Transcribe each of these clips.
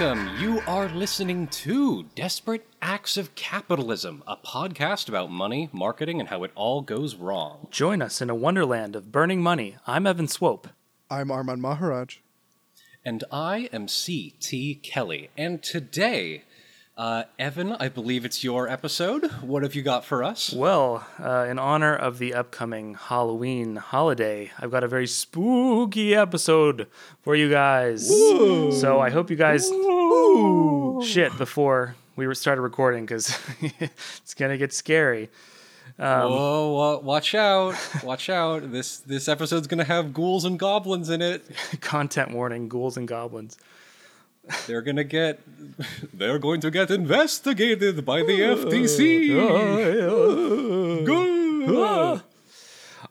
Welcome. You are listening to Desperate Acts of Capitalism, a podcast about money, marketing, and how it all goes wrong. Join us in a wonderland of burning money. I'm Evan Swope. I'm Arman Maharaj. And I am C.T. Kelly. And today, Evan, I believe it's your episode. What have you got for us? Well, in honor of the upcoming Halloween holiday, I've got a very spooky episode for you guys. Ooh. So I hope you guys shit before we started recording, because it's going to get scary. Whoa, watch out. Watch out. This episode's going to have ghouls and goblins in it. Content warning, ghouls and goblins. They're going to get investigated by the FTC.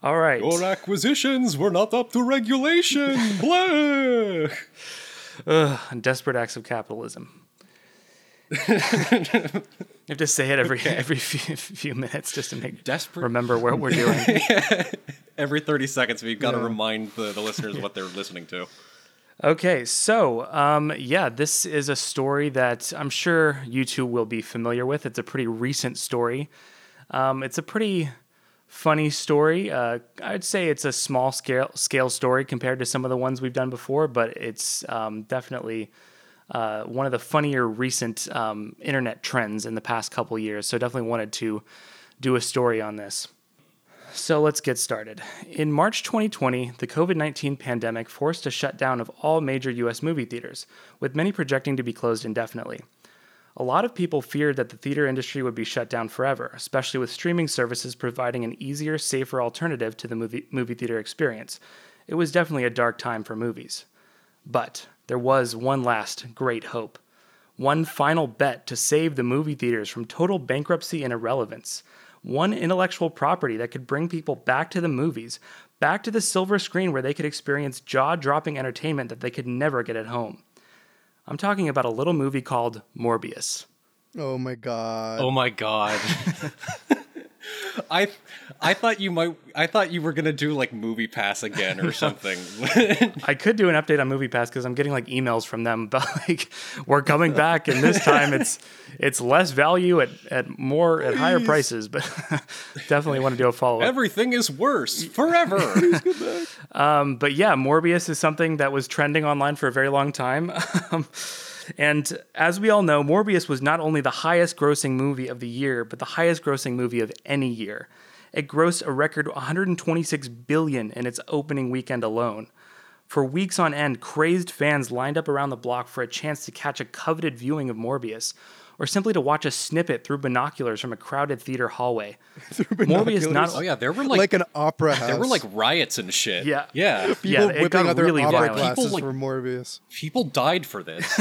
All right. Your acquisitions were not up to regulation. Blah. Desperate acts of capitalism. You have to say it every few minutes just to make remember what we're doing. Every 30 seconds, we've got to remind the listeners what they're listening to. Okay, so, this is a story that I'm sure you two will be familiar with. It's a pretty recent story. It's a pretty funny story. I'd say it's a small scale story compared to some of the ones we've done before, but it's definitely one of the funnier recent internet trends in the past couple years, so definitely wanted to do a story on this. So let's get started. In March 2020, the COVID-19 pandemic forced a shutdown of all major U.S. movie theaters, with many projecting to be closed indefinitely. A lot of people feared that the theater industry would be shut down forever, especially with streaming services providing an easier, safer alternative to the movie theater experience. It was definitely a dark time for movies. But there was one last great hope. One final bet to save the movie theaters from total bankruptcy and irrelevance. One intellectual property that could bring people back to the movies, back to the silver screen where they could experience jaw-dropping entertainment that they could never get at home. I'm talking about a little movie called Morbius. Oh my God. Oh my God. I thought you were going to do like Movie Pass again or something. I could do an update on Movie Pass, cuz I'm getting like emails from them about like we're coming back and this time it's less value at higher prices, but definitely want to do a follow up. Everything is worse forever. But yeah, Morbius is something that was trending online for a very long time. And as we all know, Morbius was not only the highest-grossing movie of the year, but the highest-grossing movie of any year. It grossed a record $126 billion in its opening weekend alone. For weeks on end, crazed fans lined up around the block for a chance to catch a coveted viewing of Morbius, or simply to watch a snippet through binoculars from a crowded theater hallway. Morbius not... Oh yeah, there were like an opera house. There were like riots and shit. Yeah. People it got other really opera violent. Classes for Morbius. People died for this.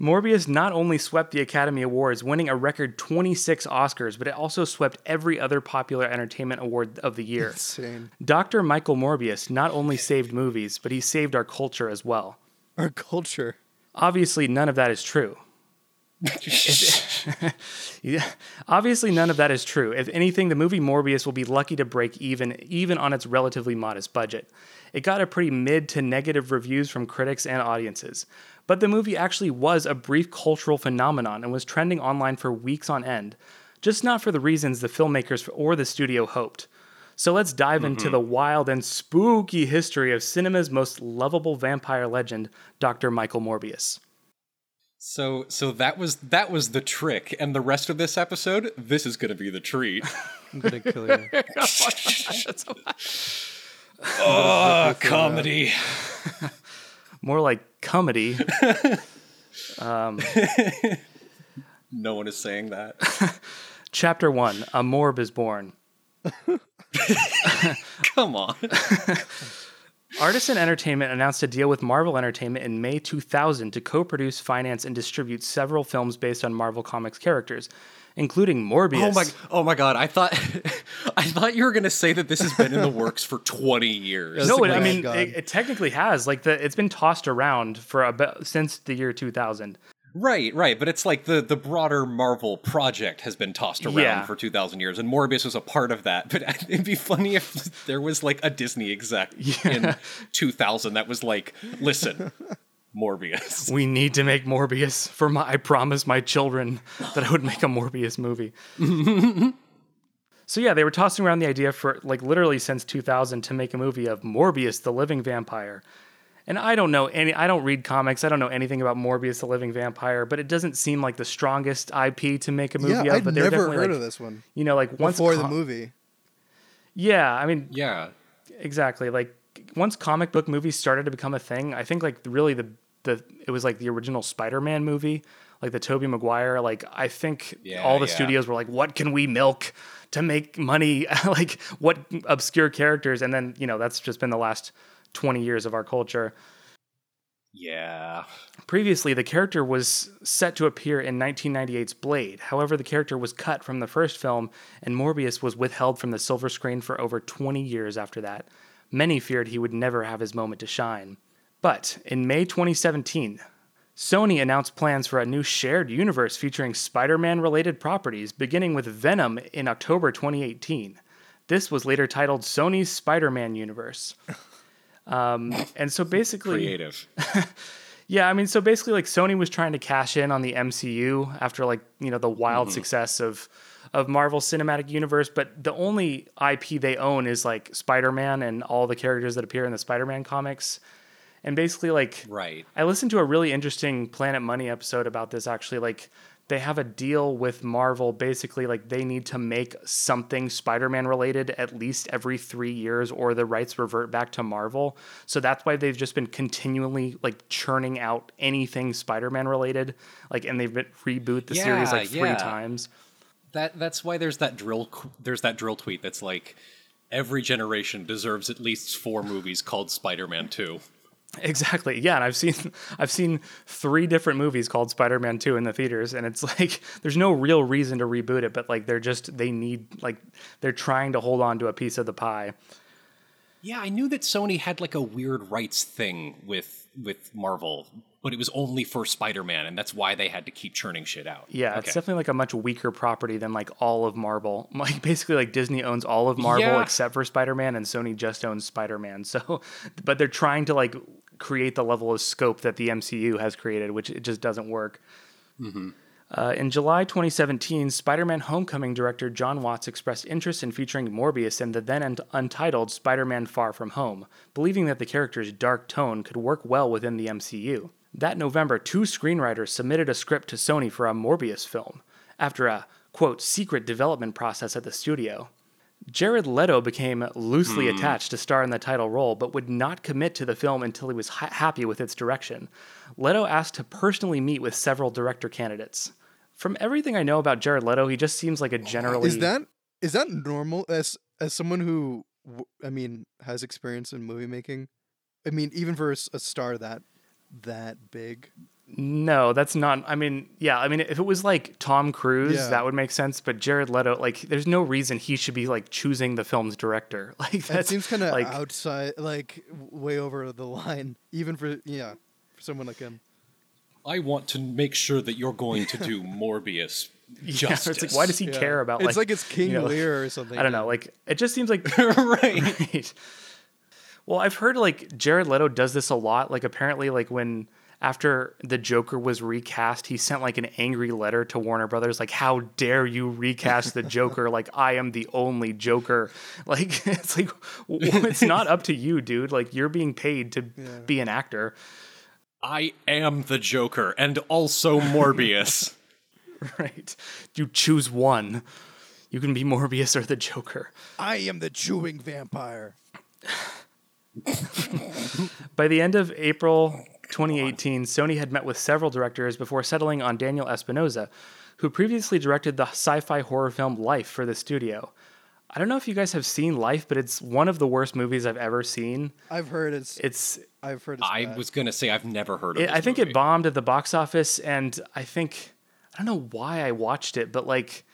Morbius not only swept the Academy Awards, winning a record 26 Oscars, but it also swept every other popular entertainment award of the year. Insane. Dr. Michael Morbius not only saved movies, but he saved our culture as well. Our culture. Obviously, none of that is true. Obviously, none of that is true. If anything, the movie Morbius will be lucky to break even on its relatively modest budget. It got a pretty mid to negative reviews from critics and audiences. But the movie actually was a brief cultural phenomenon and was trending online for weeks on end, just not for the reasons the filmmakers or the studio hoped. So let's dive into the wild and spooky history of cinema's most lovable vampire legend, Dr. Michael Morbius. So that was the trick, and the rest of this episode, this is going to be the treat. I'm going to kill you. Oh, comedy. More like comedy. No one is saying that. Chapter 1, a Morb is born. Come on. Artisan Entertainment announced a deal with Marvel Entertainment in May 2000 to co-produce, finance, and distribute several films based on Marvel Comics characters, including Morbius. Oh my God! I thought you were gonna say that this has been in the works for 20 years. No, I mean it technically has. Like it's been tossed around for about since the year 2000. Right, but it's like the broader Marvel project has been tossed around for 2,000 years, and Morbius was a part of that, but it'd be funny if there was like a Disney exec in 2000 that was like, listen, Morbius. We need to make Morbius. I promised my children that I would make a Morbius movie. So yeah, they were tossing around the idea for like literally since 2000 to make a movie of Morbius the Living Vampire. And I don't read comics. I don't know anything about Morbius the Living Vampire, but it doesn't seem like the strongest IP to make a movie of. But I've never heard of this one. You know, like once before the movie. Yeah, I mean, yeah, exactly. Like once comic book movies started to become a thing, I think like really it was like the original Spider-Man movie, like the Tobey Maguire. Like I think all the studios were like, what can we milk to make money? Like what obscure characters? And then that's just been the last 20 years of our culture. Yeah. Previously, the character was set to appear in 1998's Blade. However, the character was cut from the first film, and Morbius was withheld from the silver screen for over 20 years after that. Many feared he would never have his moment to shine. But in May 2017, Sony announced plans for a new shared universe featuring Spider-Man-related properties, beginning with Venom in October 2018. This was later titled Sony's Spider-Man Universe. And so basically creative. Yeah. I mean, so basically like Sony was trying to cash in on the MCU after like, the wild success of Marvel Cinematic Universe. But the only IP they own is like Spider-Man and all the characters that appear in the Spider-Man comics. And basically like, right. I listened to a really interesting Planet Money episode about this actually. Like they have a deal with Marvel. Basically like they need to make something Spider-Man related at least every 3 years or the rights revert back to Marvel. So that's why they've just been continually like churning out anything Spider-Man related. Like, and they've been reboot the series like three times. That's why there's that drill tweet. That's like every generation deserves at least 4 movies called Spider-Man 2. Exactly. Yeah. And I've seen 3 different movies called Spider-Man 2 in the theaters, and it's like, there's no real reason to reboot it, but like, they're trying to hold on to a piece of the pie. Yeah. I knew that Sony had like a weird rights thing with Marvel, but it was only for Spider-Man, and that's why they had to keep churning shit out. Yeah. Okay. It's definitely like a much weaker property than like all of Marvel. Like basically like Disney owns all of Marvel except for Spider-Man, and Sony just owns Spider-Man. So, but they're trying to like create the level of scope that the MCU has created, which it just doesn't work. Mm-hmm. In July 2017, Spider-Man Homecoming director John Watts expressed interest in featuring Morbius in the then untitled Spider-Man Far From Home, believing that the character's dark tone could work well within the MCU. That November, 2 screenwriters submitted a script to Sony for a Morbius film, after a, quote, secret development process at the studio. Jared Leto became loosely attached to star in the title role, but would not commit to the film until he was happy with its direction. Leto asked to personally meet with several director candidates. From everything I know about Jared Leto, he just seems like a generally... Is that normal as someone who, has experience in movie making? I mean, even for a star that big? No, that's not... if it was like Tom Cruise, that would make sense, but Jared Leto, like, there's no reason he should be, like, choosing the film's director. Like, that seems kind of like, outside, like, way over the line, even for someone like him. I want to make sure that you're going to do Morbius justice. Yeah, it's like, why does he care about, like... It's like it's King Lear or something. I don't know, like, it just seems like... right. Well, I've heard, like, Jared Leto does this a lot. Like, apparently, like, when... After the Joker was recast, he sent like an angry letter to Warner Brothers, like, how dare you recast the Joker? Like, I am the only Joker. Like, it's like, it's not up to you, dude. Like, you're being paid to be an actor. I am the Joker and also Morbius. Right. You choose one. You can be Morbius or the Joker. I am the chewing vampire. By the end of April 2018, Sony had met with several directors before settling on Daniel Espinosa, who previously directed the sci-fi horror film Life for the studio. I don't know if you guys have seen Life, but it's one of the worst movies I've ever seen. I was going to say I've never heard of it. I think it bombed at the box office, and I don't know why I watched it, but like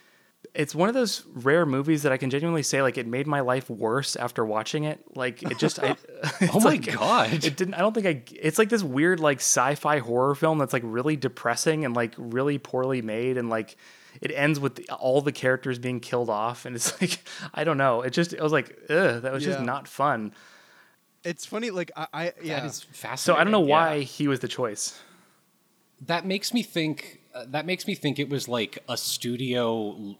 it's one of those rare movies that I can genuinely say, like, it made my life worse after watching it. Like, it just... oh, my God. It's like this weird, like, sci-fi horror film that's, like, really depressing and, like, really poorly made. And, like, it ends with all the characters being killed off. And it's like, I don't know. It was like, ugh, that was just not fun. It's funny, like I yeah. That is fascinating. So I don't know why he was the choice. That makes me think. It was like a studio.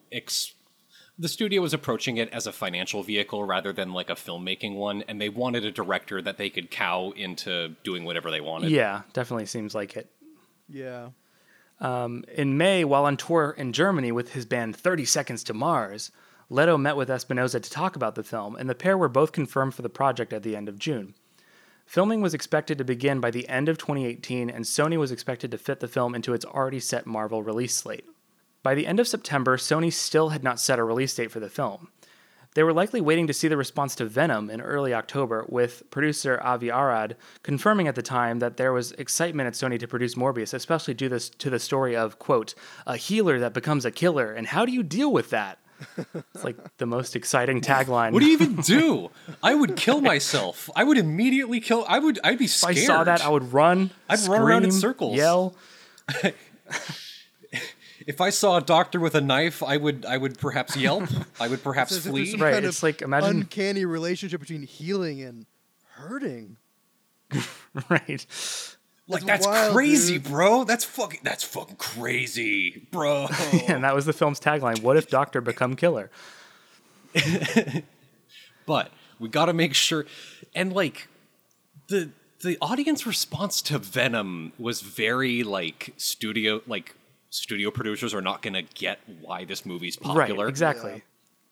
The studio was approaching it as a financial vehicle rather than like a filmmaking one, and they wanted a director that they could cow into doing whatever they wanted. Yeah, definitely seems like it. Yeah. In May, while on tour in Germany with his band 30 Seconds to Mars, Leto met with Espinosa to talk about the film, and the pair were both confirmed for the project at the end of June. Filming was expected to begin by the end of 2018, and Sony was expected to fit the film into its already set Marvel release slate. By the end of September, Sony still had not set a release date for the film. They were likely waiting to see the response to Venom in early October, with producer Avi Arad confirming at the time that there was excitement at Sony to produce Morbius, especially due to the story of, quote, a healer that becomes a killer, and how do you deal with that? It's like the most exciting tagline. What do you even do? I would kill myself. I would immediately kill. I'd be scared. If I saw that, I would run. I'd scream, run around in circles. Yell. If I saw a doctor with a knife, I would perhaps yelp. I would perhaps flee. There's some kind of uncanny relationship between healing and hurting. Right. Like that's wild, crazy, dude. Bro. That's fucking crazy, bro. Yeah, and that was the film's tagline. What if doctor become killer? But we got to make sure, and like the audience response to Venom was very like studio producers are not going to get why this movie's popular. Right, exactly. Yeah.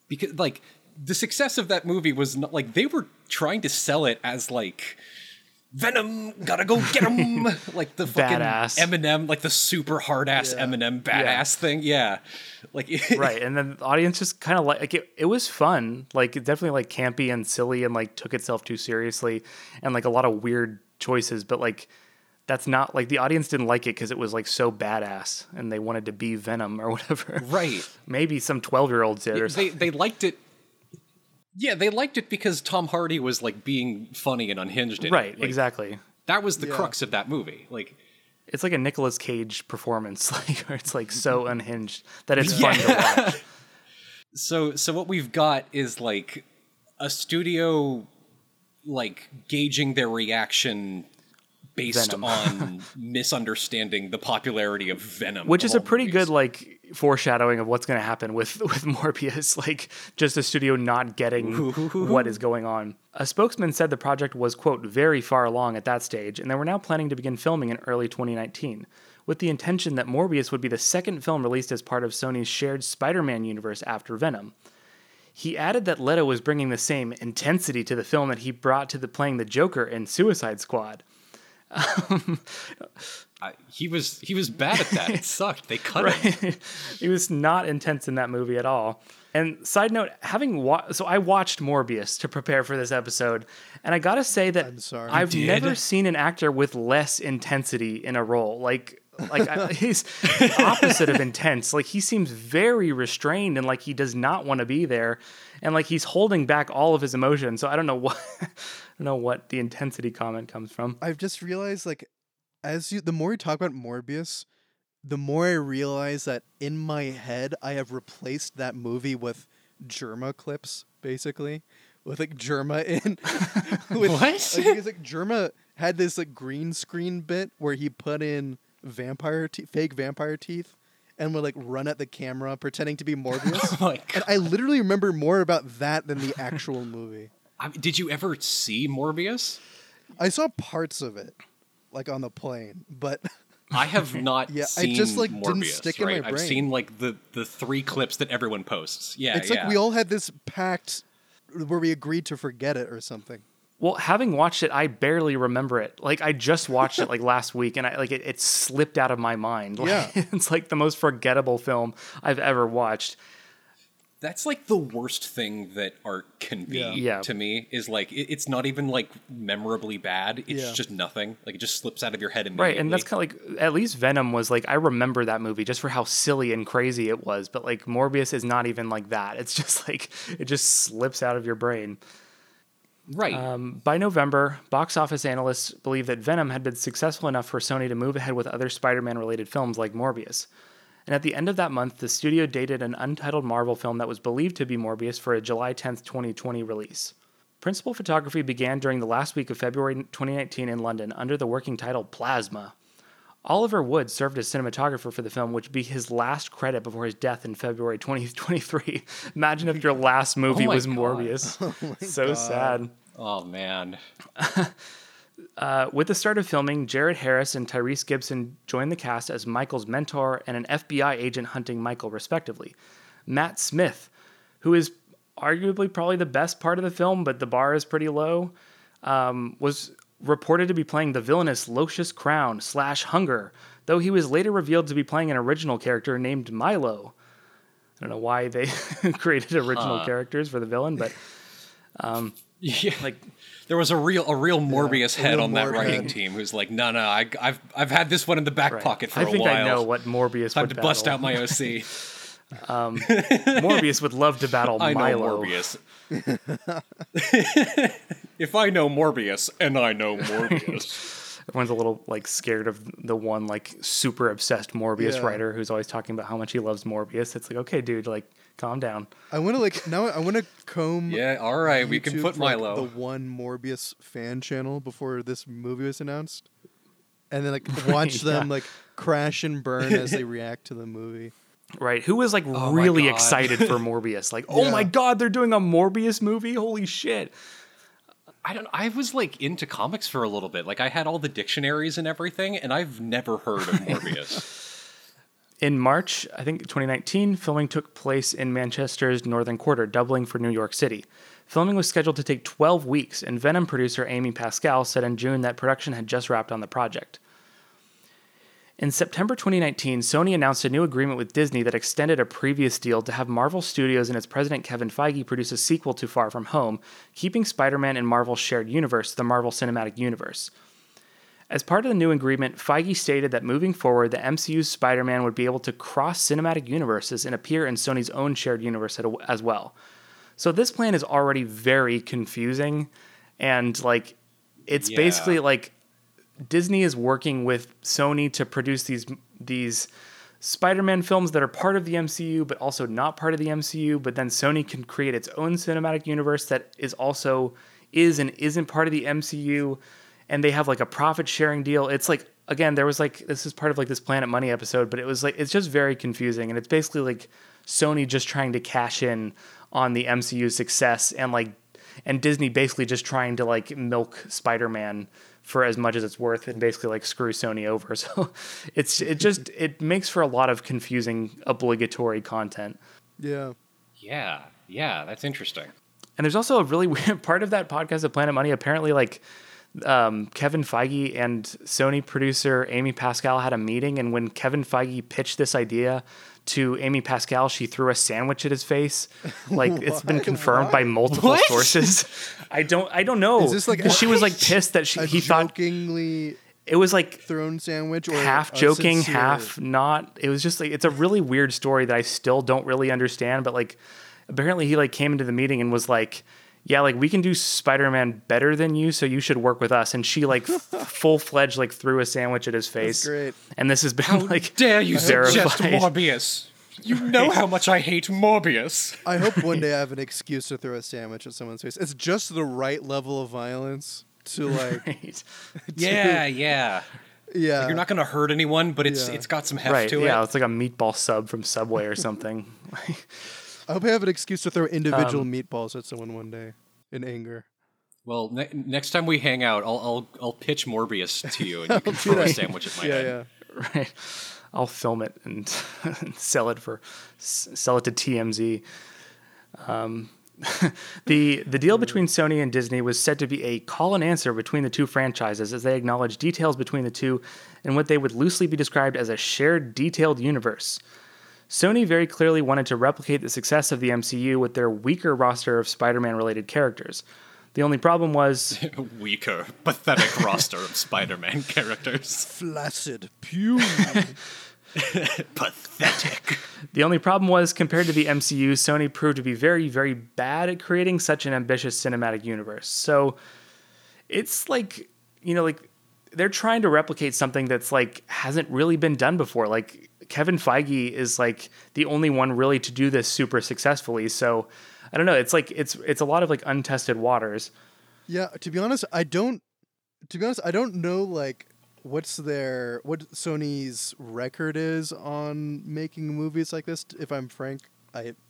Because, like, the success of that movie was not, like, they were trying to sell it as, like, Venom, gotta go get him! Like, the fucking badass. Eminem, like, the super hard-ass Eminem badass thing. Yeah. Like, right, and then the audience just kind of, like, it was fun. Like, it definitely, like, campy and silly and, like, took itself too seriously and, like, a lot of weird choices, but, like, that's not like the audience didn't like it because it was like so badass and they wanted to be Venom or whatever. Right. Maybe some 12-year-olds did or something. They liked it. Yeah, they liked it because Tom Hardy was like being funny and unhinged. Right, like, exactly. That was the crux of that movie. Like, it's like a Nicolas Cage performance, like where it's like so unhinged that it's fun to watch. So what we've got is like a studio like gauging their reaction based on misunderstanding the popularity of Venom. Which is a pretty good, like, foreshadowing of what's going to happen with Morbius. Like, just the studio not getting what is going on. A spokesman said the project was, quote, very far along at that stage, and they were now planning to begin filming in early 2019, with the intention that Morbius would be the second film released as part of Sony's shared Spider-Man universe after Venom. He added that Leto was bringing the same intensity to the film that he brought to playing the Joker in Suicide Squad. He was bad at that. It sucked. They cut him. He was not intense in that movie at all. And side note, so I watched Morbius to prepare for this episode, and I gotta say that I've never seen an actor with less intensity in a role. Like he's the opposite of intense. Like he seems very restrained and like he does not want to be there, and like he's holding back all of his emotions. So I don't know what. I don't know what the intensity comment comes from. I've just realized, like, the more you talk about Morbius, the more I realize that in my head I have replaced that movie with Germa clips, basically, with like Germa in. With, what? Because like Germa had this like green screen bit where he put in fake vampire teeth, and would like run at the camera pretending to be Morbius. Oh my God. And I literally remember more about that than the actual movie. I mean, did you ever see Morbius? I saw parts of it, like on the plane, but I have not seen Morbius. I just like Morbius, didn't stick in my brain. I've seen like the three clips that everyone posts. Yeah, it's like we all had this pact where we agreed to forget it or something. Well, having watched it, I barely remember it. Like I just watched it like last week, and I like it slipped out of my mind. Like, it's like the most forgettable film I've ever watched. That's like the worst thing that art can be to me is like, it's not even like memorably bad. It's just nothing. Like it just slips out of your head immediately. Right. And that's kind of like, at least Venom was like, I remember that movie just for how silly and crazy it was. But like Morbius is not even like that. It's just like, it just slips out of your brain. Right. By November, box office analysts believe that Venom had been successful enough for Sony to move ahead with other Spider-Man related films like Morbius. And at the end of that month, the studio dated an untitled Marvel film that was believed to be Morbius for a July 10th, 2020 release. Principal photography began during the last week of February 2019 in London under the working title Plasma. Oliver Wood served as cinematographer for the film, which would be his last credit before his death in February 2023. Imagine if your last movie was God. Morbius. Oh, so sad. Oh, man. With the start of filming, Jared Harris and Tyrese Gibson joined the cast as Michael's mentor and an FBI agent hunting Michael, respectively. Matt Smith, who is arguably probably the best part of the film, but the bar is pretty low, was reported to be playing the villainous Locious Crown / Hunger, though he was later revealed to be playing an original character named Milo. I don't know why they created original characters for the villain, but there was a real Morbius head on that writing team who's like, no, I've had this one in the back pocket for a while. I know what Morbius. Time to bust out my OC. Morbius would love to battle Milo. I know Morbius. If I know Morbius, and I know Morbius. Everyone's a little scared of the one super obsessed Morbius writer who's always talking about how much he loves Morbius. It's like, okay, dude, calm down. I want to comb. Yeah, all right, we can put Milo. The one Morbius fan channel before this movie was announced, and then watch them crash and burn as they react to the movie. Right, who was really excited for Morbius? Oh my God, they're doing a Morbius movie? Holy shit. I was into comics for a little bit. I had all the dictionaries and everything, and I've never heard of Morbius. In March, I think 2019, filming took place in Manchester's northern quarter, doubling for New York City. Filming was scheduled to take 12 weeks, and Venom producer Amy Pascal said in June that production had just wrapped on the project. In September 2019, Sony announced a new agreement with Disney that extended a previous deal to have Marvel Studios and its president Kevin Feige produce a sequel to Far From Home, keeping Spider-Man in Marvel's shared universe, the Marvel Cinematic Universe. As part of the new agreement, Feige stated that moving forward, the MCU's Spider-Man would be able to cross cinematic universes and appear in Sony's own shared universe as well. So this plan is already very confusing, and it's basically Disney is working with Sony to produce these Spider-Man films that are part of the MCU, but also not part of the MCU. But then Sony can create its own cinematic universe that is also is and isn't part of the MCU. And they have a profit sharing deal. It's again, there was this is part of this Planet Money episode, but it was it's just very confusing. And it's basically Sony just trying to cash in on the MCU's success and Disney basically just trying to milk Spider-Man for as much as it's worth and basically screw Sony over. So it makes for a lot of confusing obligatory content. Yeah. Yeah. That's interesting. And there's also a really weird part of that podcast of Planet Money. Apparently Kevin Feige and Sony producer Amy Pascal had a meeting. And when Kevin Feige pitched this idea to Amy Pascal, she threw a sandwich at his face. It's been confirmed by multiple sources. I don't know. Is this she was pissed that he jokingly thought it was thrown sandwich, or half joking, sincere, half not. It was just it's a really weird story that I still don't really understand. But apparently he came into the meeting and was we can do Spider-Man better than you, so you should work with us. And she full-fledged threw a sandwich at his face. That's great. And this has been how dare you suggest Morbius? You know how much I hate Morbius. I hope one day I have an excuse to throw a sandwich at someone's face. It's just the right level of violence to Yeah. You're not going to hurt anyone, but it's got some heft to it. Yeah, it's a meatball sub from Subway or something. I hope I have an excuse to throw individual meatballs at someone one day in anger. Well, next time we hang out, I'll pitch Morbius to you, and you can throw a sandwich at my head. Yeah, right. I'll film it and sell it to TMZ. The deal between Sony and Disney was said to be a call and answer between the two franchises, as they acknowledged details between the two and what they would loosely be described as a shared, detailed universe. Sony very clearly wanted to replicate the success of the MCU with their weaker roster of Spider-Man-related characters. The only problem was... weaker, pathetic roster of Spider-Man characters. Flaccid, puny. Pathetic. The only problem was, compared to the MCU, Sony proved to be very, very bad at creating such an ambitious cinematic universe. So it's they're trying to replicate something that's hasn't really been done before. Kevin Feige is the only one really to do this super successfully. So I don't know. It's like it's a lot of like untested waters. Yeah, to be honest, I don't know like what Sony's record is on making movies like this. If I'm frank, are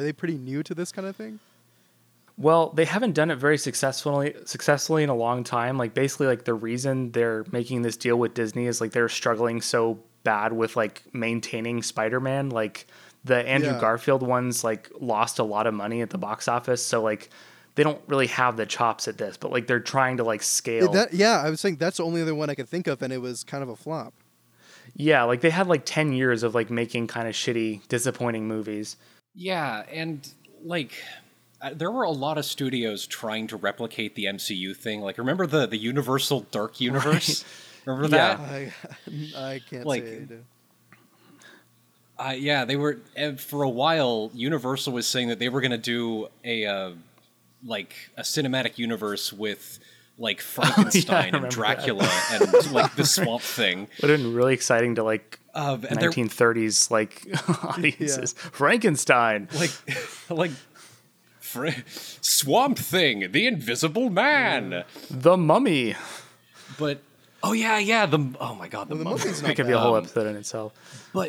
they pretty new to this kind of thing? Well, they haven't done it very successfully in a long time. Like basically like the reason they're making this deal with Disney is like they're struggling so bad with like maintaining Spider-Man. Like the Andrew Garfield ones like lost a lot of money at the box office. So like they don't really have the chops at this, but like they're trying to like scale. I was saying that's the only other one I could think of and it was kind of a flop. Yeah. Like they had like 10 years of like making kind of shitty, disappointing movies. Yeah. And like... there were a lot of studios trying to replicate the MCU thing. Like, remember the Universal Dark Universe? Right. Remember that? I can't say I do. They were... for a while, Universal was saying that they were going to do a cinematic universe with, like, Frankenstein and Dracula and, like, the Swamp Thing. It would have been really exciting to, like... 1930s, like, audiences. Yeah. Frankenstein! Like... Swamp Thing, the Invisible Man, the Mummy, but the Mummy could be a whole episode in itself. The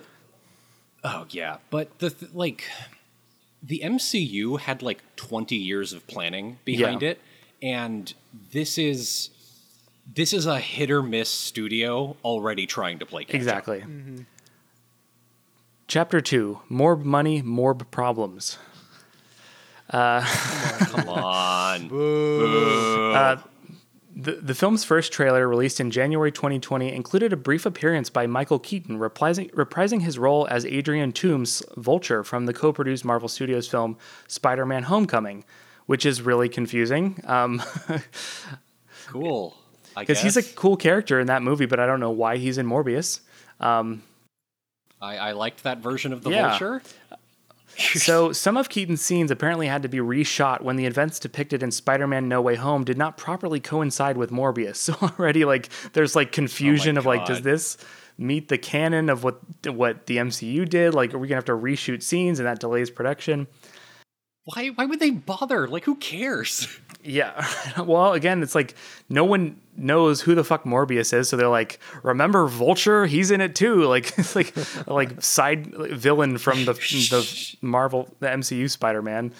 MCU had like 20 years of planning behind it, and this is a hit or miss studio already trying to play catch up. Exactly. Mm-hmm. Chapter 2: Morb Money, Morb Problems. Come on. Boo. The film's first trailer, released in January 2020, included a brief appearance by Michael Keaton, reprising his role as Adrian Toomes Vulture from the co-produced Marvel Studios film Spider-Man Homecoming, which is really confusing. Cool. Because he's a cool character in that movie, but I don't know why he's in Morbius. I liked that version of the Vulture. So some of Keaton's scenes apparently had to be reshot when the events depicted in Spider-Man No Way Home did not properly coincide with Morbius. So already like there's like confusion like, does this meet the canon of what the MCU did? Like, are we gonna have to reshoot scenes and that delays production? Why would they bother? Like, who cares? Yeah. Well, again, it's like no one knows who the fuck Morbius is, so they're like, remember Vulture? He's in it too. Like it's like side villain from the MCU Spider-Man.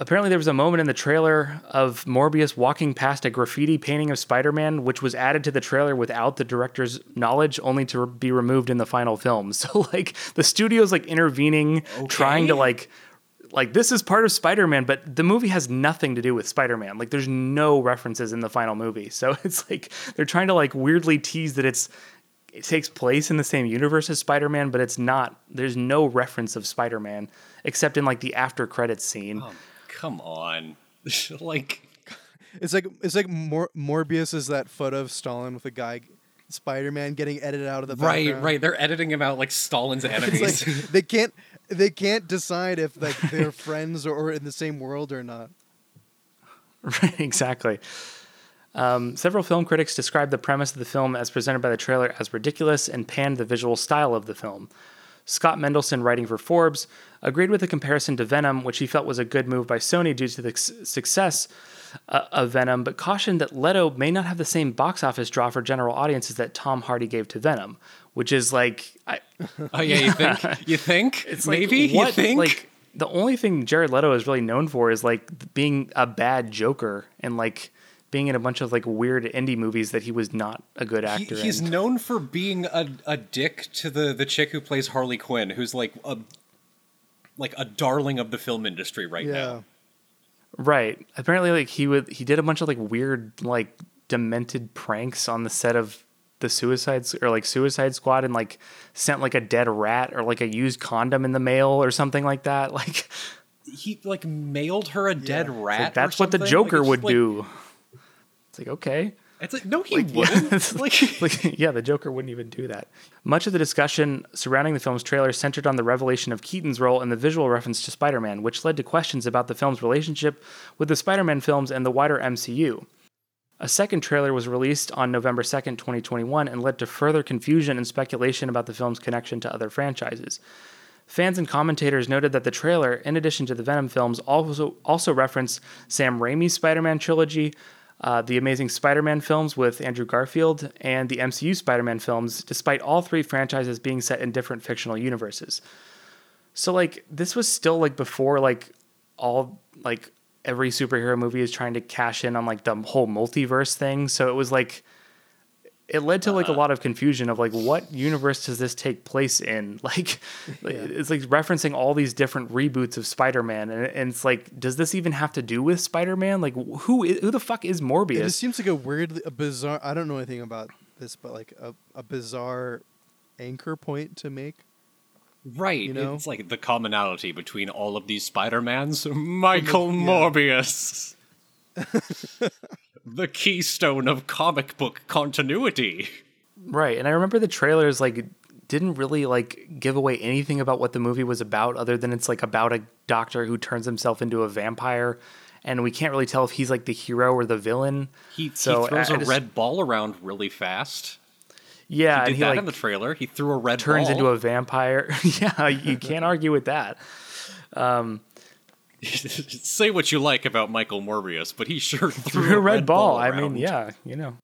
Apparently there was a moment in the trailer of Morbius walking past a graffiti painting of Spider-Man, which was added to the trailer without the director's knowledge, only to be removed in the final film. So like the studio's like intervening, trying to like this is part of Spider-Man, but the movie has nothing to do with Spider-Man. Like there's no references in the final movie. So it's like, they're trying to like weirdly tease that it takes place in the same universe as Spider-Man, but it's not, there's no reference of Spider-Man except in like the after credits scene. Oh, come on. Like, it's like Morbius is that photo of Stalin with a guy, Spider-Man, getting edited out of the background. Right. They're editing him out like Stalin's enemies. Like, they can't decide if like they're friends or in the same world or not. Right, exactly. Several film critics described the premise of the film as presented by the trailer as ridiculous and panned the visual style of the film. Scott Mendelson, writing for Forbes, agreed with the comparison to Venom, which he felt was a good move by Sony due to the success of Venom, but cautioned that Leto may not have the same box office draw for general audiences that Tom Hardy gave to Venom, which is like... You think? It's maybe? Like, you think? Like, the only thing Jared Leto is really known for is like being a bad Joker and like... being in a bunch of like weird indie movies that he was not a good actor in. He's known for being a dick to the chick who plays Harley Quinn, who's like a darling of the film industry right now. Right. Apparently like he did a bunch of like weird, like demented pranks on the set of the Suicide Squad and like sent like a dead rat or like a used condom in the mail or something like that. Like he like mailed her a dead rat. Like, that's what the Joker would do. It's like, okay. It's like, no, he wouldn't. Yeah, the Joker wouldn't even do that. Much of the discussion surrounding the film's trailer centered on the revelation of Keaton's role and the visual reference to Spider-Man, which led to questions about the film's relationship with the Spider-Man films and the wider MCU. A second trailer was released on November 2nd, 2021, and led to further confusion and speculation about the film's connection to other franchises. Fans and commentators noted that the trailer, in addition to the Venom films, also referenced Sam Raimi's Spider-Man trilogy, the Amazing Spider-Man films with Andrew Garfield, and the MCU Spider-Man films, despite all three franchises being set in different fictional universes. So, like, this was still, like, before, like, all, like, every superhero movie is trying to cash in on, like, the whole multiverse thing. So it was, like, it led to, like, a lot of confusion of, like, what universe does this take place in? Like, yeah. It's, like, referencing all these different reboots of Spider-Man. And it's, like, does this even have to do with Spider-Man? Like, who the fuck is Morbius? It just seems like a bizarre, I don't know anything about this, but, like, a bizarre anchor point to make. Right. You know? It's, like, the commonality between all of these Spider-Mans. Michael Morbius. The keystone of comic book continuity. Right. And I remember the trailers, like, didn't really, like, give away anything about what the movie was about, other than it's, like, about a doctor who turns himself into a vampire. And we can't really tell if he's, like, the hero or the villain. He throws a red ball around really fast. Yeah. He did that in the trailer. He threw a red ball. Turns into a vampire. Yeah. You can't argue with that. Say what you like about Michael Morbius, but he sure threw a red ball. I mean, yeah, you know.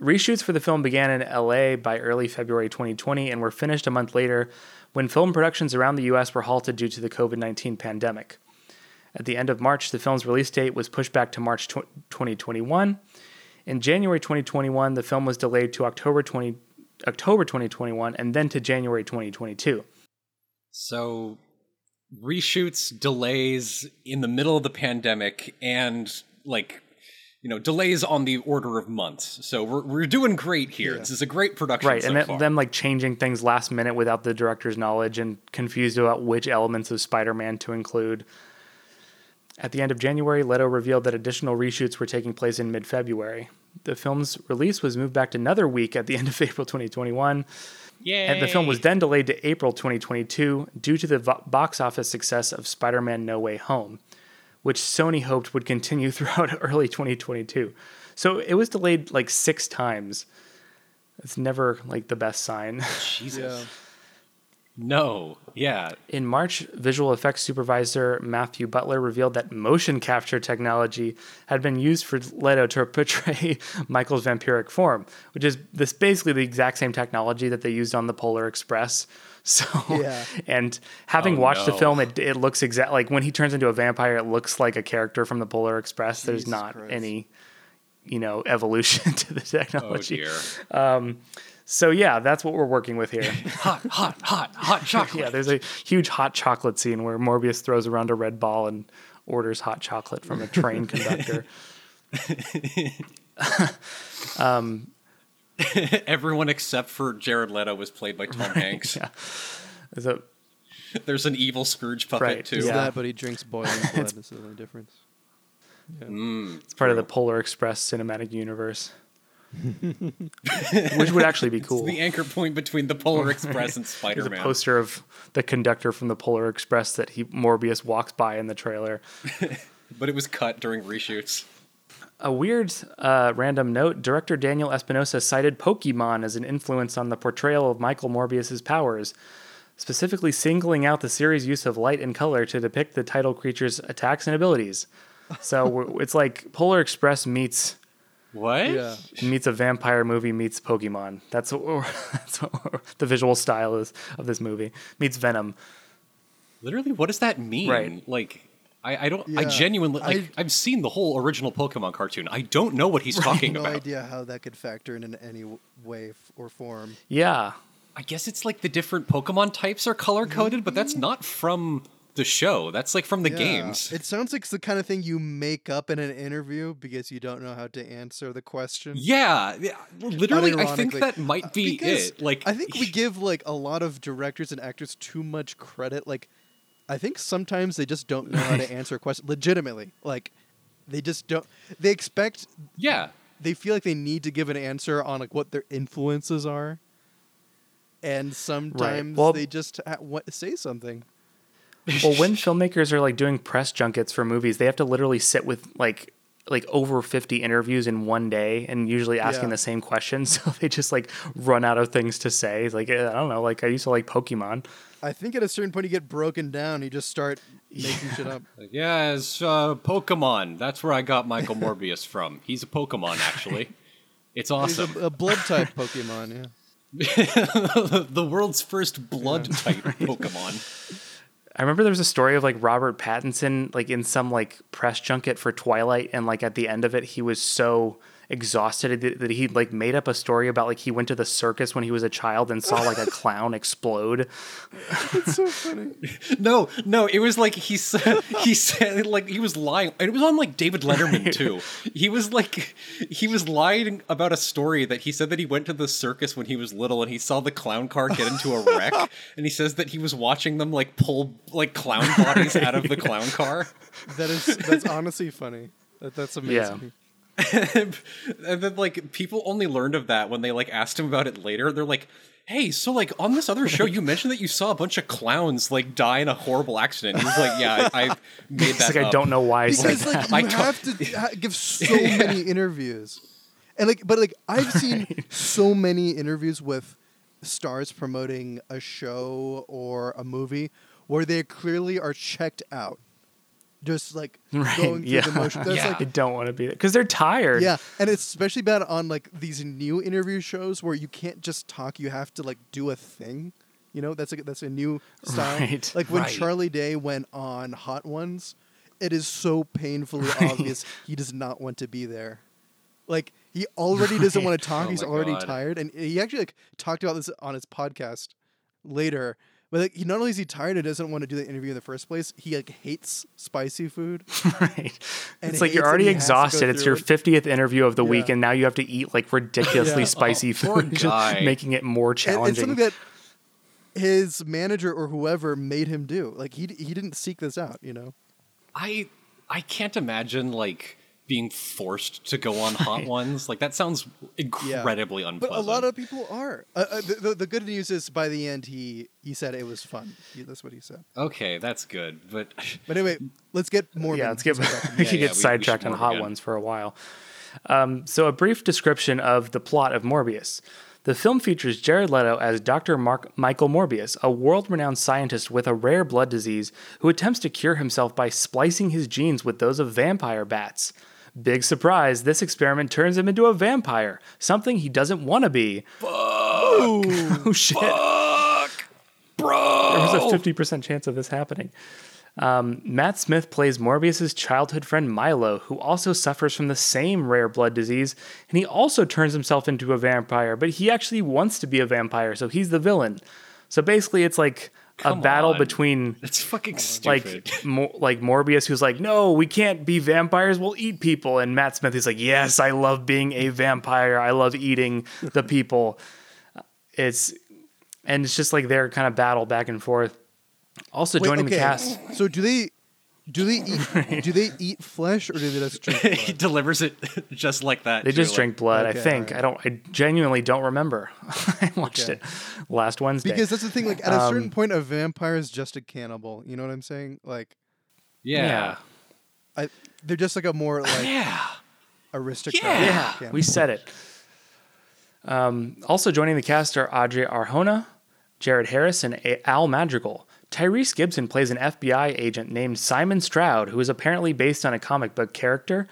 Reshoots for the film began in LA by early February 2020 and were finished a month later when film productions around the US were halted due to the COVID-19 pandemic. At the end of March, the film's release date was pushed back to March 2021. In January 2021, the film was delayed to October 2021 and then to January 2022. So, reshoots, delays in the middle of the pandemic, and, like, you know, delays on the order of months. So we're doing great here. Yeah. This is a great production. Right, and them like changing things last minute without the director's knowledge and confused about which elements of Spider-Man to include. At the end of January, Leto revealed that additional reshoots were taking place in mid-February. The film's release was moved back another week at the end of April 2021. Yay. And the film was then delayed to April 2022 due to the box office success of Spider-Man No Way Home, which Sony hoped would continue throughout early 2022. So it was delayed like 6 times. It's never like the best sign. Jesus. Yeah. No. Yeah. In March, visual effects supervisor Matthew Butler revealed that motion capture technology had been used for Leto to portray Michael's vampiric form, which is this basically the exact same technology that they used on the Polar Express. So, yeah. And having watched the film, it looks exact, like when he turns into a vampire, it looks like a character from the Polar Express. There's not any, you know, evolution to the technology. Oh, dear. So, yeah, that's what we're working with here. hot chocolate. Yeah, there's a huge hot chocolate scene where Morbius throws around a red ball and orders hot chocolate from a train conductor. Everyone except for Jared Leto was played by Tom Hanks. Yeah. There's an evil Scrooge puppet, too. Yeah. That, but he drinks boiling blood. That's the only difference. Yeah. It's part of the Polar Express cinematic universe. Which would actually be cool. It's the anchor point between the Polar Express and Spider-Man. There's a poster of the conductor from the Polar Express that Morbius walks by in the trailer. But it was cut during reshoots. A weird random note, director Daniel Espinosa cited Pokemon as an influence on the portrayal of Michael Morbius's powers, specifically singling out the series' use of light and color to depict the title creature's attacks and abilities. So it's like Polar Express meets... What? Yeah. Meets a vampire movie meets Pokemon. That's what the visual style is of this movie. Meets Venom. Literally, what does that mean? Right. Like, I don't... Yeah. I genuinely... Like, I've seen the whole original Pokemon cartoon. I don't know what he's talking about. I have no idea how that could factor in any way or form. Yeah. I guess it's like the different Pokemon types are color-coded, but that's not from... the show. That's like from the games. It sounds like it's the kind of thing you make up in an interview because you don't know how to answer the question. Yeah. Literally, I think that might be it. Like, I think we give like a lot of directors and actors too much credit. Like, I think sometimes they just don't know how to answer a question legitimately. Like, they just don't. They expect. Yeah. They feel like they need to give an answer on like what their influences are. And sometimes they just say something. Well, when filmmakers are like doing press junkets for movies, they have to literally sit with like like over 50 interviews in one day and usually asking the same questions. So they just like run out of things to say. It's like, I don't know. Like I used to like Pokemon. I think at a certain point you get broken down. You just start making shit up. Yeah, it's Pokemon. That's where I got Michael Morbius from. He's a Pokemon, actually. It's awesome. He's a blood type Pokemon, yeah. The world's first blood type Pokemon. I remember there was a story of like Robert Pattinson, like in some like press junket for Twilight, and like at the end of it, he was so exhausted that he like made up a story about like he went to the circus when he was a child and saw like a clown explode. It's so funny. No, it was like he said like he was lying. It was on like David Letterman too. He was lying about a story that he said that he went to the circus when he was little and he saw the clown car get into a wreck, and he says that he was watching them like pull like clown bodies out of the clown car. That's honestly funny. That's amazing. Yeah. And then like people only learned of that when they like asked him about it later. They're like, hey, so like on this other show you mentioned that you saw a bunch of clowns like die in a horrible accident. He was like, yeah, I made that up. I don't know why I said that. Because like you have to give so many interviews. And like, but like I've seen so many interviews with stars promoting a show or a movie where they clearly are checked out. Just like going through the motion. That's like, I don't want to be there because they're tired. Yeah, and it's especially bad on like these new interview shows where you can't just talk; you have to like do a thing. You know, that's a new style. Right. Like when Charlie Day went on Hot Ones, it is so painfully obvious he does not want to be there. Like he already doesn't want to talk; he's already tired, and he actually like talked about this on his podcast later. But like, not only is he tired and doesn't want to do the interview in the first place, he like hates spicy food. Right. And it's like you're already exhausted. It's your 50th interview of the week, and now you have to eat like ridiculously spicy food, just making it more challenging. And it's something that his manager or whoever made him do. Like he didn't seek this out, you know? I can't imagine like being forced to go on Hot Ones. Like that sounds incredibly unpleasant. But a lot of people are. The good news is by the end he said it was fun. That's what he said. Okay, that's good. But anyway, let's get more. Yeah, let's get. We could get sidetracked on Hot Ones for a while. So a brief description of the plot of Morbius. The film features Jared Leto as Dr. Michael Morbius, a world-renowned scientist with a rare blood disease who attempts to cure himself by splicing his genes with those of vampire bats. Big surprise, this experiment turns him into a vampire, something he doesn't want to be. Fuck! Oh, shit. Fuck! Bro! There was a 50% chance of this happening. Matt Smith plays Morbius' childhood friend Milo, who also suffers from the same rare blood disease, and he also turns himself into a vampire, but he actually wants to be a vampire, so he's the villain. So basically, it's like... battle between it's fucking stupid. Like Morbius, who's like, no, we can't be vampires. We'll eat people. And Matt Smith is like, yes, I love being a vampire. I love eating the people. It's just like their kind of battle back and forth. Also the cast. So do they eat flesh or do they just drink blood? He delivers it just like that. They just drink blood, I think. Right. I genuinely don't remember. I watched it last Wednesday. Because that's the thing, like at a certain point a vampire is just a cannibal. You know what I'm saying? Like they're just like a more like aristocrat. Yeah. Cannibal. We said it. Also joining the cast are Audrey Arjona, Jared Harris, and Al Madrigal. Tyrese Gibson plays an FBI agent named Simon Stroud, who is apparently based on a comic book character.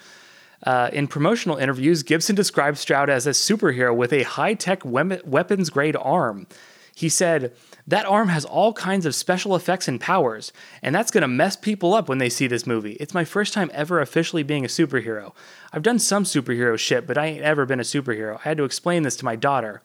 In promotional interviews, Gibson described Stroud as a superhero with a high-tech weapons-grade arm. He said, "That arm has all kinds of special effects and powers, and that's going to mess people up when they see this movie. It's my first time ever officially being a superhero. I've done some superhero shit, but I ain't ever been a superhero. I had to explain this to my daughter."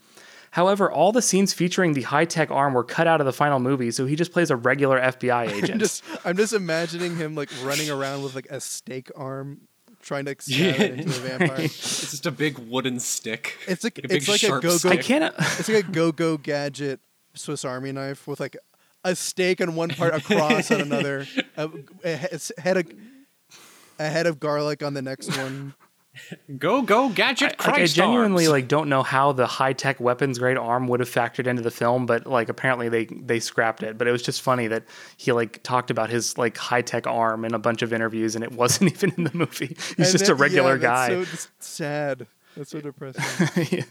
However, all the scenes featuring the high-tech arm were cut out of the final movie, so he just plays a regular FBI agent. I'm just imagining him like running around with like a steak arm, trying to stab it into a vampire. It's just a big wooden stick. It's like a go-go. It's like a go-go gadget Swiss Army knife with like a steak on one part, a cross on another, a head of garlic on the next one. Go gadget Christ arms. I genuinely don't know how the high-tech weapons grade arm would have factored into the film, but apparently they scrapped it. But it was just funny that he talked about his high-tech arm in a bunch of interviews, and it wasn't even in the movie. He's just a regular guy. So sad. That's so depressing. Yeah.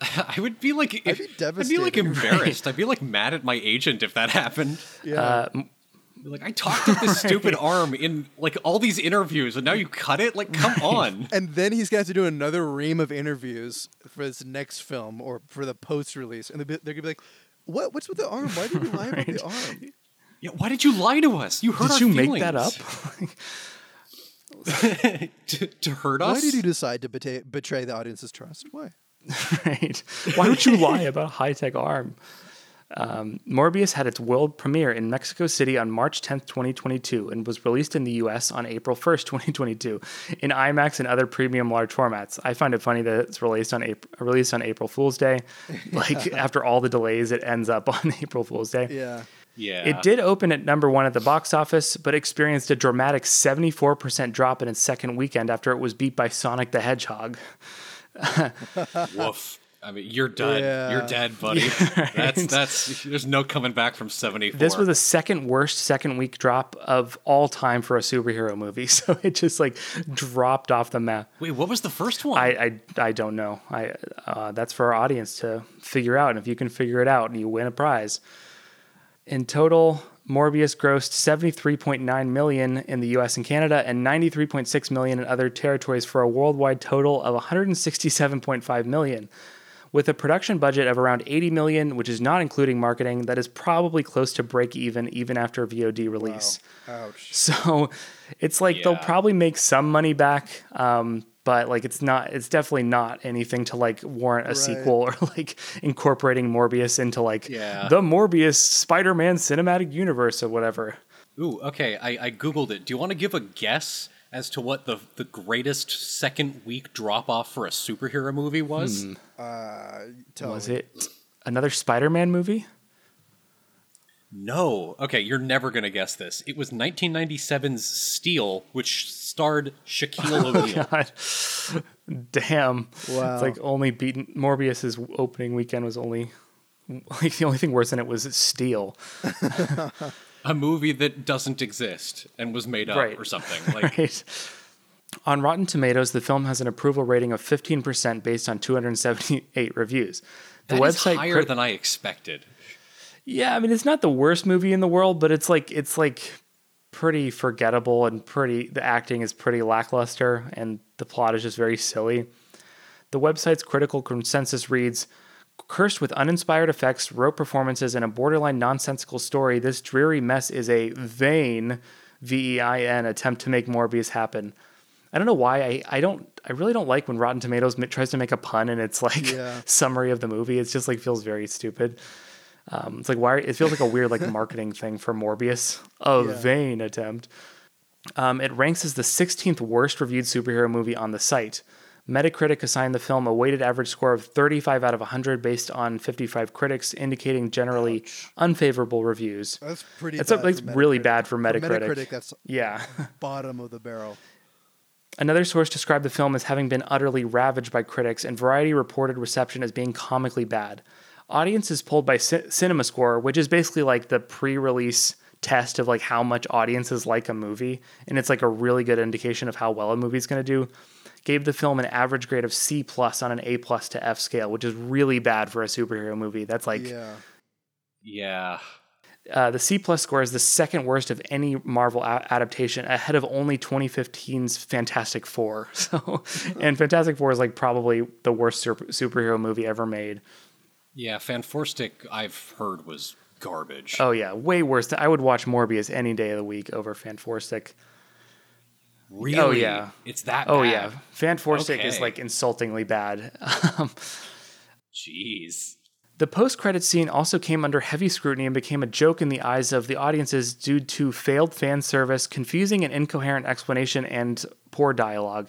I would be devastated. I'd be embarrassed. Right. I'd be mad at my agent if that happened. Yeah. I talked with this stupid arm in all these interviews, and now you cut it? Come on. And then he's got to do another ream of interviews for his next film or for the post-release. And they're going to be what's with the arm? Why did you lie about the arm? Yeah, why did you lie to us? You hurt our feelings. Did you make that up? to hurt us? Why did you decide to betray the audience's trust? Why? Right. Why would you lie about a high-tech arm? Morbius had its world premiere in Mexico City on March 10th, 2022, and was released in the U.S. on April 1st, 2022, in IMAX and other premium large formats. I find it funny that it's released on April Fool's Day. After all the delays, it ends up on April Fool's Day. Yeah. Yeah. It did open at number 1 at the box office, but experienced a dramatic 74% drop in its second weekend after it was beat by Sonic the Hedgehog. Woof. I mean, you're dead. Yeah. You're dead, buddy. Yeah, right. That's. There's no coming back from 74. This was the second worst second-week drop of all time for a superhero movie. So it just dropped off the map. Wait, what was the first one? I don't know. That's for our audience to figure out. And if you can figure it out, you win a prize. In total, Morbius grossed $73.9 million in the U.S. and Canada and $93.6 million in other territories for a worldwide total of $167.5 million. With a production budget of around $80 million, which is not including marketing, that is probably close to break even after VOD release. Wow. Ouch. So it's they'll probably make some money back, but it's definitely not anything to warrant a sequel or incorporating Morbius into the Morbius Spider-Man Cinematic Universe or whatever. Ooh, okay. I Googled it. Do you want to give a guess as to what the greatest second week drop off for a superhero movie was? Was it another Spider-Man movie? No. Okay, you're never going to guess this. It was 1997's Steel, which starred Shaquille O'Neal. God. Damn. Wow. It's only beaten Morbius's opening weekend was only the only thing worse than it was Steel. A movie that doesn't exist and was made up or something. Right. On Rotten Tomatoes, the film has an approval rating of 15% based on 278 reviews. The website is higher than I expected. Yeah, I mean, it's not the worst movie in the world, but it's pretty forgettable and the acting is pretty lackluster and the plot is just very silly. The website's critical consensus reads, "Cursed with uninspired effects, rote performances, and a borderline nonsensical story, this dreary mess is a vain, V-E-I-N, attempt to make Morbius happen." I don't know why. I really don't like when Rotten Tomatoes tries to make a pun and it's summary of the movie. It's just feels very stupid. It's why it feels like a weird marketing thing for Morbius. Vain attempt. It ranks as the 16th worst reviewed superhero movie on the site. Metacritic assigned the film a weighted average score of 35 out of 100 based on 55 critics, indicating generally unfavorable reviews. That's pretty. That's really bad for Metacritic. For Metacritic, that's bottom of the barrel. Another source described the film as having been utterly ravaged by critics, and Variety reported reception as being comically bad. Audiences polled by CinemaScore, which is basically the pre-release test of how much audiences like a movie, and it's a really good indication of how well a movie's going to do, gave the film an average grade of C+ on an A+ to F scale, which is really bad for a superhero movie. That's yeah. The C+ score is the second worst of any Marvel adaptation, ahead of only 2015's Fantastic Four. So, and Fantastic Four is probably the worst superhero movie ever made. Yeah, Fanforstic, I've heard, was garbage. Oh, yeah, way worse. I would watch Morbius any day of the week over Fanforstic. Really? Oh, yeah. It's that bad? Oh, yeah. Fanforstic is, insultingly bad. Jeez. The post-credits scene also came under heavy scrutiny and became a joke in the eyes of the audiences due to failed fan service, confusing and incoherent explanation, and poor dialogue.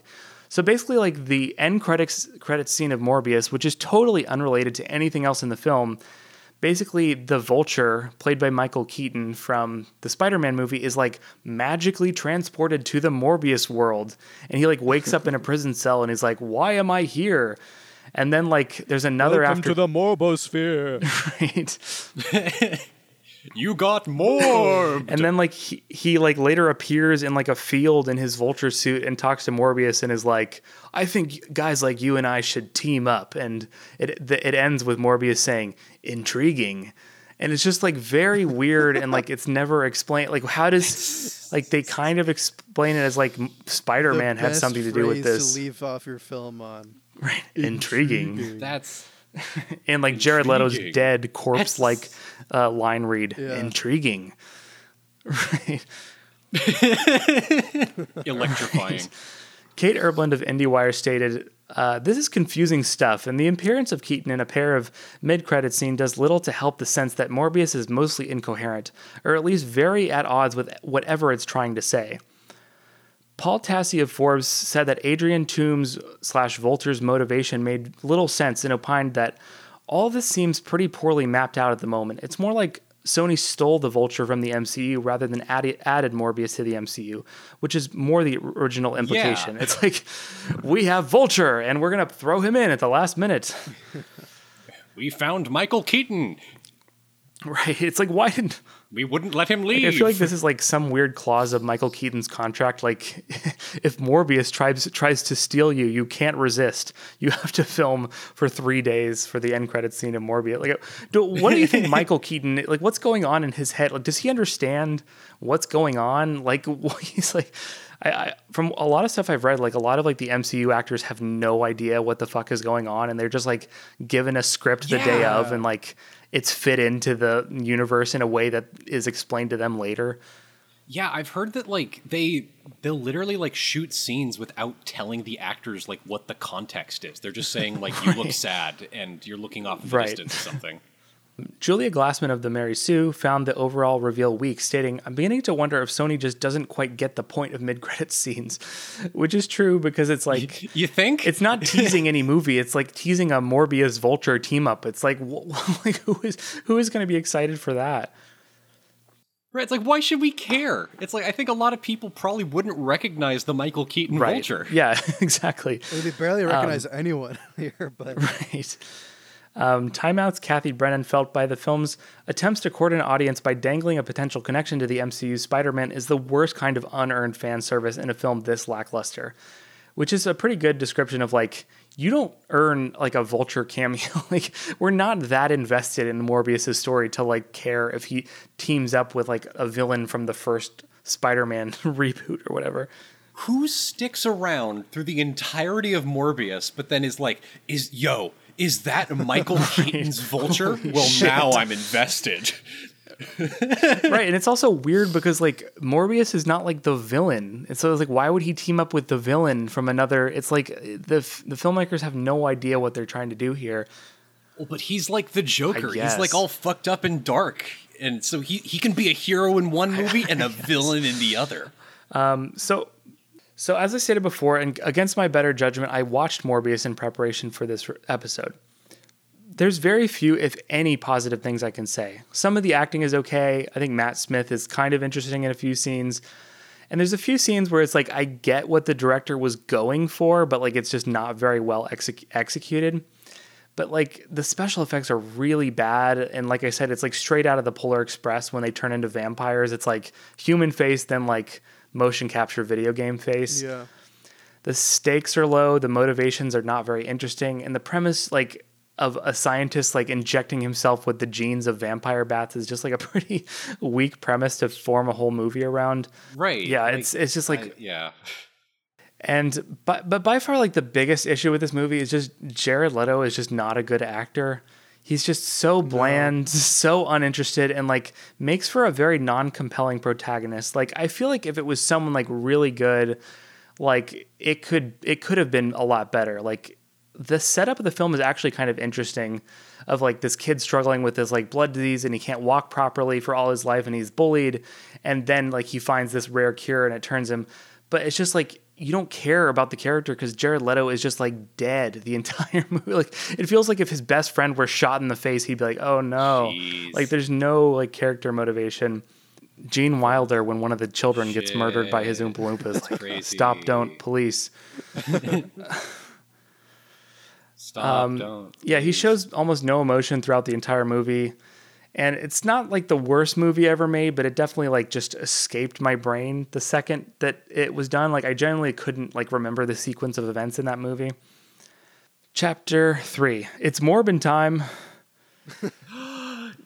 So basically, the end credits scene of Morbius, which is totally unrelated to anything else in the film, basically the Vulture, played by Michael Keaton from the Spider-Man movie, is like magically transported to the Morbius world. And he like wakes up in a prison cell and he's like, why am I here? And then like there's another welcome after to the Morbosphere. Right. You got morbed. And then like he like later appears in like a field in his Vulture suit and talks to Morbius and is like, I think guys like you and I should team up. And it ends with Morbius saying, intriguing. And it's just like very weird. And like, it's never explained. Like, how does like, they kind of explain it as like Spider-Man had something to do with this. To leave off your film on. Right. Intriguing. That's. And like Jared Leto's dead corpse like line read. Yeah. Intriguing. Right. Electrifying. Right. Kate Erbland of IndieWire stated, this is confusing stuff, and the appearance of Keaton in a pair of mid-credit scene does little to help the sense that Morbius is mostly incoherent, or at least very at odds with whatever it's trying to say. Paul Tassi of Forbes said that Adrian Toomes / Vulture's motivation made little sense and opined that all this seems pretty poorly mapped out at the moment. It's more like Sony stole the Vulture from the MCU rather than added Morbius to the MCU, which is more the original implication. Yeah. It's like, we have Vulture and we're going to throw him in at the last minute. We found Michael Keaton. Right. It's like, why didn't... We wouldn't let him leave. Like, I feel like this is like some weird clause of Michael Keaton's contract. Like, if Morbius tries to steal you, you can't resist. You have to film for 3 days for the end credit scene of Morbius. Like, what do you think Michael Keaton, like, what's going on in his head? Like, does he understand what's going on? Like, he's like, I from a lot of stuff I've read, like a lot of like the MCU actors have no idea what the fuck is going on. And they're just like given a script the day of and like, it's fit into the universe in a way that is explained to them later. Yeah, I've heard that like they'll literally like shoot scenes without telling the actors like what the context is. They're just saying like right. You look sad and you're looking off the right. distance or something. Julia Glassman of the Mary Sue found the overall reveal weak, stating, I'm beginning to wonder if Sony just doesn't quite get the point of mid-credits scenes, which is true because it's like... You think? It's not teasing any movie. It's like teasing a Morbius Vulture team-up. It's like, who is going to be excited for that? Right, it's like, why should we care? It's like, I think a lot of people probably wouldn't recognize the Michael Keaton right. Vulture. Yeah, exactly. They barely recognize anyone here, but... Right. Timeout's Kathy Brennan felt by the film's attempts to court an audience by dangling a potential connection to the MCU's Spider-Man is the worst kind of unearned fan service in a film this lackluster, which is a pretty good description of like, you don't earn like a Vulture cameo. Like, we're not that invested in Morbius' story to like care if he teams up with like a villain from the first Spider-Man reboot or whatever. Who sticks around through the entirety of Morbius, but then is like, is that Michael Keaton's Vulture? Well, shit. Now I'm invested. Right, and it's also weird because, like, Morbius is not, like, the villain. And so it's like, why would he team up with the villain from another... It's like the filmmakers have no idea what they're trying to do here. Well, but he's like the Joker. He's, like, all fucked up and dark. And so he can be a hero in one movie and a villain in the other. So as I stated before, and against my better judgment, I watched Morbius in preparation for this episode. There's very few, if any, positive things I can say. Some of the acting is okay. I think Matt Smith is kind of interesting in a few scenes. And there's a few scenes where it's like, I get what the director was going for, but like, it's just not very well executed. But like, the special effects are really bad. And like I said, it's like straight out of the Polar Express when they turn into vampires. It's like human face, then like... motion capture video game face. Yeah. The stakes are low. The motivations are not very interesting. And the premise like of a scientist like injecting himself with the genes of vampire bats is just like a pretty weak premise to form a whole movie around. Right. Yeah. Like, it's just like, And, but by far like the biggest issue with this movie is just Jared Leto is just not a good actor. He's just so bland, so uninterested, and like makes for a very non-compelling protagonist. Like, I feel like if it was someone like really good, like it could have been a lot better. Like, the setup of the film is actually kind of interesting of like this kid struggling with this like blood disease and he can't walk properly for all his life and he's bullied. And then like he finds this rare cure and it turns him, but it's just like, you don't care about the character because Jared Leto is just like dead the entire movie. Like it feels like if his best friend were shot in the face, he'd be like, oh no. Jeez. Like there's no like character motivation. Gene Wilder, when one of the children gets murdered by his Oompa Loompas, that's like, crazy. Stop, don't, police. Stop, don't. Please. Yeah, he shows almost no emotion throughout the entire movie. And it's not like the worst movie ever made, but it definitely like just escaped my brain the second that it was done. Like I generally couldn't like remember the sequence of events in that movie. Chapter 3. It's Morbin time.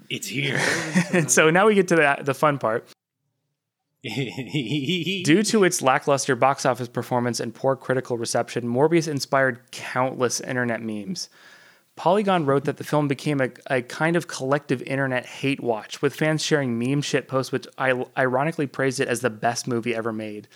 It's here. And so now we get to the fun part. Due to its lackluster box office performance and poor critical reception, Morbius inspired countless internet memes. Polygon wrote that the film became a kind of collective internet hate watch, with fans sharing meme shit posts, which ironically praised it as the best movie ever made.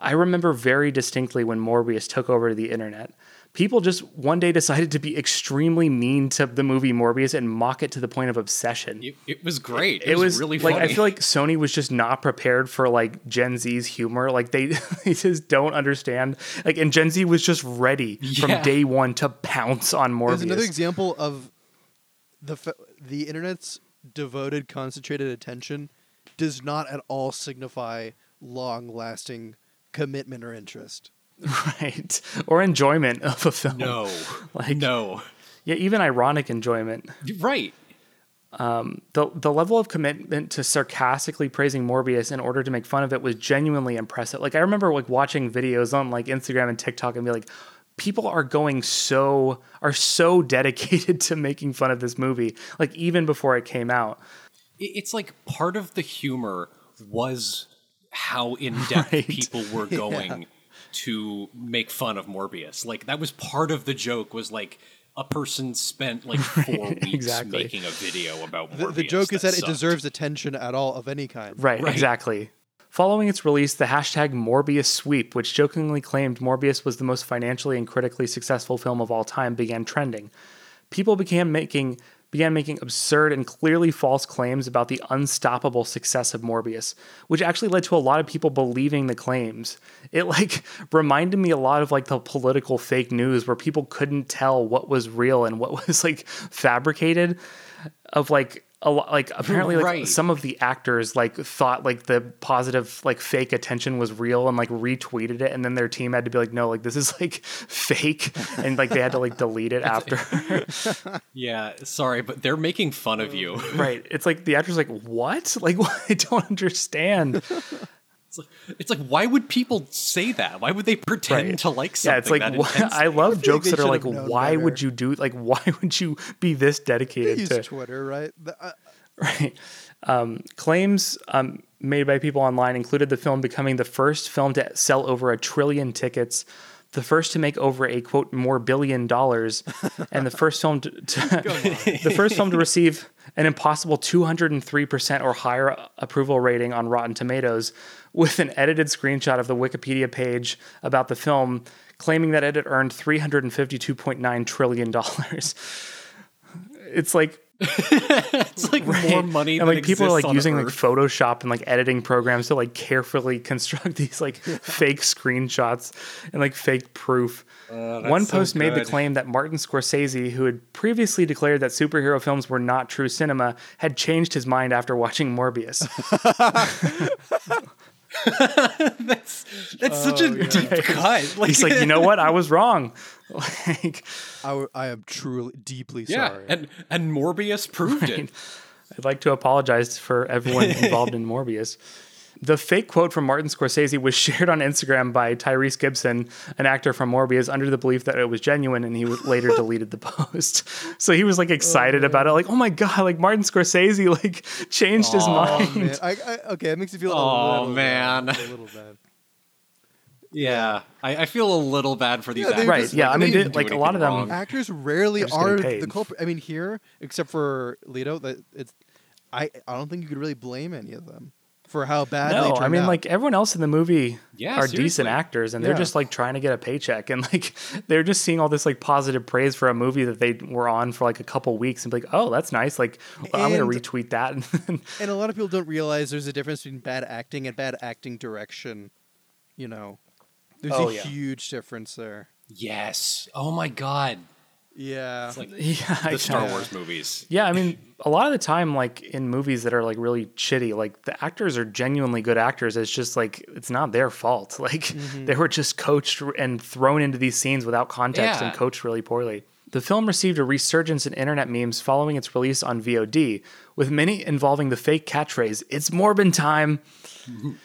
I remember very distinctly when Morbius took over the internet. People just one day decided to be extremely mean to the movie Morbius and mock it to the point of obsession. It was great. It was really like, funny. I feel like Sony was just not prepared for like Gen Z's humor. Like they just don't understand. Like, and Gen Z was just ready from day one to pounce on Morbius. There's another example of the internet's devoted, concentrated attention does not at all signify long-lasting commitment or interest. Right. Or enjoyment of a film. No. Like no. Yeah, even ironic enjoyment. Right. The level of commitment to sarcastically praising Morbius in order to make fun of it was genuinely impressive. Like I remember like watching videos on like Instagram and TikTok and be like, people are so dedicated to making fun of this movie, like even before it came out. It's like part of the humor was how in-depth people were going to make fun of Morbius. Like that was part of the joke, was like a person spent like 4 weeks making a video about Morbius. The joke is that it deserves attention at all of any kind. Right, exactly. Following its release, the hashtag Morbius Sweep, which jokingly claimed Morbius was the most financially and critically successful film of all time, began trending. People began making absurd and clearly false claims about the unstoppable success of Morbius, which actually led to a lot of people believing the claims. It like reminded me a lot of like the political fake news where people couldn't tell what was real and what was like fabricated, of like apparently like some of the actors like thought like the positive like fake attention was real and like retweeted it, and then their team had to be like, no, like this is like fake, and like they had to like delete it after. Yeah, sorry, but they're making fun of you. Right. It's like the actor's like, what? Like I don't understand. It's like, why would people say that? Why would they pretend to like something? Yeah, it's like, I love jokes that are like, why would you do, like, why would you be this dedicated to Twitter, right? Right. Claims made by people online included the film becoming the first film to sell over 1 trillion tickets, the first to make over a quote more $1 billion, and the first film to receive an impossible 203% or higher approval rating on Rotten Tomatoes, with an edited screenshot of the Wikipedia page about the film claiming that it had earned $352.9 trillion. It's like it's like more money, and like people are like using Earth. Like Photoshop and like editing programs to like carefully construct these like fake screenshots and like fake proof. One post made the claim that Martin Scorsese, who had previously declared that superhero films were not true cinema, had changed his mind after watching Morbius. That's such a deep cut. Like, he's like, you know what? I was wrong. Like, I am truly deeply sorry. And Morbius proved it. I'd like to apologize for everyone involved in Morbius. The fake quote from Martin Scorsese was shared on Instagram by Tyrese Gibson, an actor from Morbius, under the belief that it was genuine, and he later deleted the post. So he was like excited about it, like, oh my god, like Martin Scorsese like changed his mind. Man. Okay, it makes you feel a little bad. Yeah, I feel a little bad for these actors. Right, yeah, like, I mean, like a lot of them, actors rarely are the culprit. I mean, here, except for Leto, I don't think you could really blame any of them for how bad they turned out. I mean, like everyone else in the movie are decent actors, and they're just like trying to get a paycheck, and like they're just seeing all this like positive praise for a movie that they were on for like a couple weeks and be like, oh, that's nice. Like, well, I'm going to retweet that. And a lot of people don't realize there's a difference between bad acting and bad acting direction, you know. There's a huge difference there. Yes. Oh my God. Yeah. It's like the Star Wars movies. Yeah, I mean, a lot of the time, like in movies that are like really shitty, like the actors are genuinely good actors. It's just like, it's not their fault. Like they were just coached and thrown into these scenes without context and coached really poorly. The film received a resurgence in internet memes following its release on VOD, with many involving the fake catchphrase, "It's Morbin time."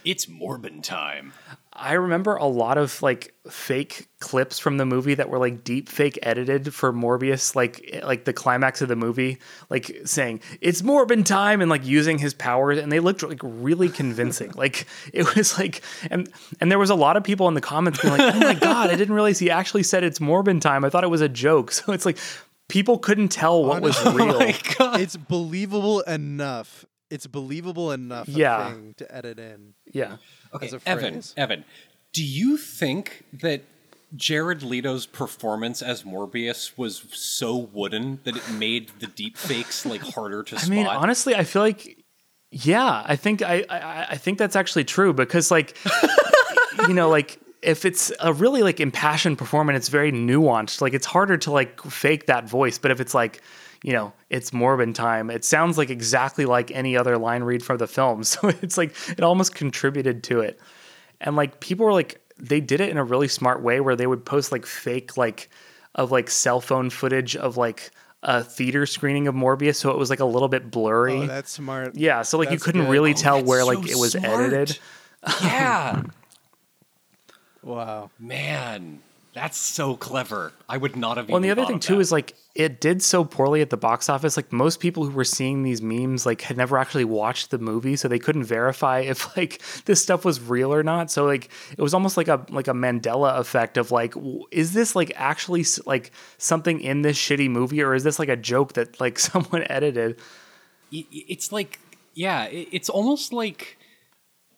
It's Morbin time. I remember a lot of like fake clips from the movie that were like deep fake edited for Morbius, like the climax of the movie, like saying "It's Morbin time" and like using his powers, and they looked like really convincing. Like it was like, and there was a lot of people in the comments being like, "Oh my God, I didn't realize he actually said it's Morbin time. I thought it was a joke." So it's like people couldn't tell what was real. Oh God. It's believable enough. It's believable enough a thing to edit in. Yeah. Okay, as a phrase. Evan, do you think that Jared Leto's performance as Morbius was so wooden that it made the deep fakes like harder to spot? I mean, honestly, I feel like, I think I think that's actually true because like, you know, like if it's a really like impassioned performance, it's very nuanced. Like it's harder to like fake that voice. But if it's like, you know, it's Morbin time. It sounds like exactly like any other line read from the film. So it's like, it almost contributed to it. And like, people were like, they did it in a really smart way where they would post like fake, like of like cell phone footage of like a theater screening of Morbius. So it was like a little bit blurry. Oh, that's smart. Yeah. So like, that's you couldn't really tell where like it was edited. Yeah. Wow, man. That's so clever. I would not have even thought of that. Well, and the other thing, too, is, like, it did so poorly at the box office. Like, most people who were seeing these memes, like, had never actually watched the movie, so they couldn't verify if, like, this stuff was real or not. So, like, it was almost like a Mandela effect of, like, is this, like, actually, like, something in this shitty movie, or is this, like, a joke that, like, someone edited? It's like, yeah, it's almost like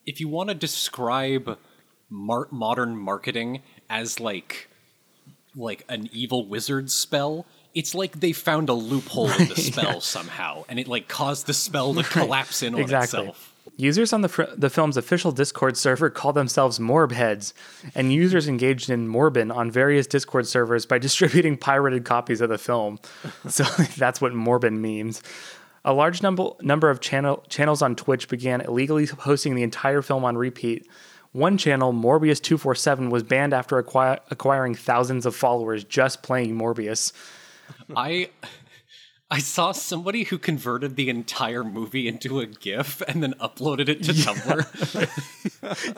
if you want to describe modern marketing as like an evil wizard spell, it's like they found a loophole in the spell somehow, and it like caused the spell to collapse in on itself. Users on the film's official Discord server call themselves Morbheads, and users engaged in Morbin on various Discord servers by distributing pirated copies of the film. So that's what Morbin means. A large number of channels on Twitch began illegally hosting the entire film on repeat. One channel, Morbius 247, was banned after acquiring thousands of followers just playing Morbius. I saw somebody who converted the entire movie into a GIF and then uploaded it to Tumblr.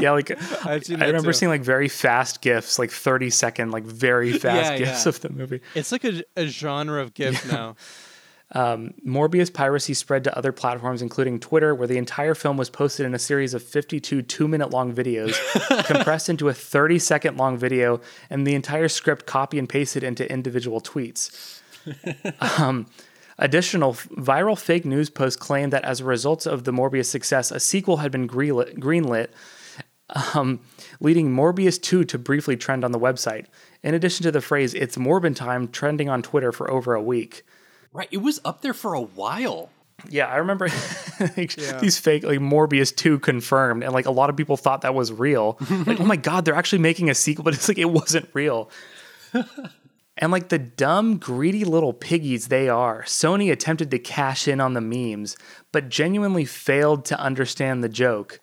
Yeah, like I remember seeing like very fast GIFs, like 30-second, like very fast GIFs of the movie. It's like a genre of GIF now. Morbius piracy spread to other platforms, including Twitter, where the entire film was posted in a series of 52 two-minute-long videos compressed into a 30-second-long video, and the entire script copy and pasted into individual tweets. Additional viral fake news posts claimed that as a result of the Morbius success, a sequel had been greenlit, leading Morbius 2 to briefly trend on the website, in addition to the phrase, "It's Morbin time," trending on Twitter for over a week. Right, it was up there for a while. Yeah, I remember these fake like Morbius 2 confirmed, and like a lot of people thought that was real. Like, oh my God, they're actually making a sequel, but it's like it wasn't real. And like the dumb, greedy little piggies they are, Sony attempted to cash in on the memes, but genuinely failed to understand the joke.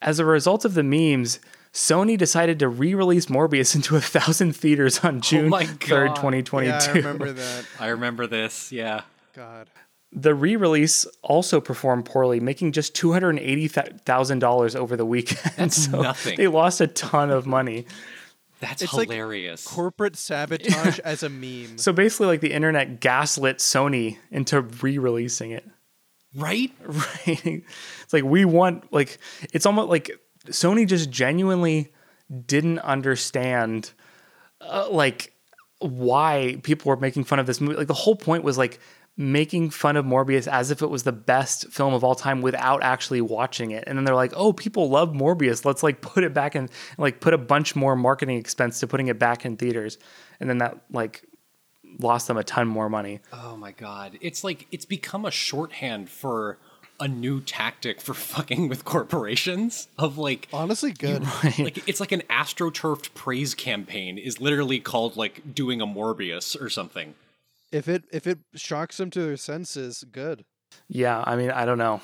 As a result of the memes, Sony decided to re-release Morbius into 1,000 theaters on June 3rd, 2022. Yeah, I remember that. I remember this, yeah. God. The re-release also performed poorly, making just $280,000 over the weekend. That's so nothing. They lost a ton of money. It's hilarious. Like corporate sabotage as a meme. So basically, like the internet gaslit Sony into re-releasing it. Right? It's like we want, like, it's almost like Sony just genuinely didn't understand, like, why people were making fun of this movie. Like, the whole point was, like, making fun of Morbius as if it was the best film of all time without actually watching it. And then they're like, oh, people love Morbius. Let's, like, put it back in, like, put a bunch more marketing expense to putting it back in theaters. And then that, like, lost them a ton more money. Oh, my God. It's, like, it's become a shorthand for a new tactic for fucking with corporations of like, honestly good. Like it's like an astroturfed praise campaign is literally called like doing a Morbius or something. If it shocks them to their senses, good. Yeah, I mean, I don't know.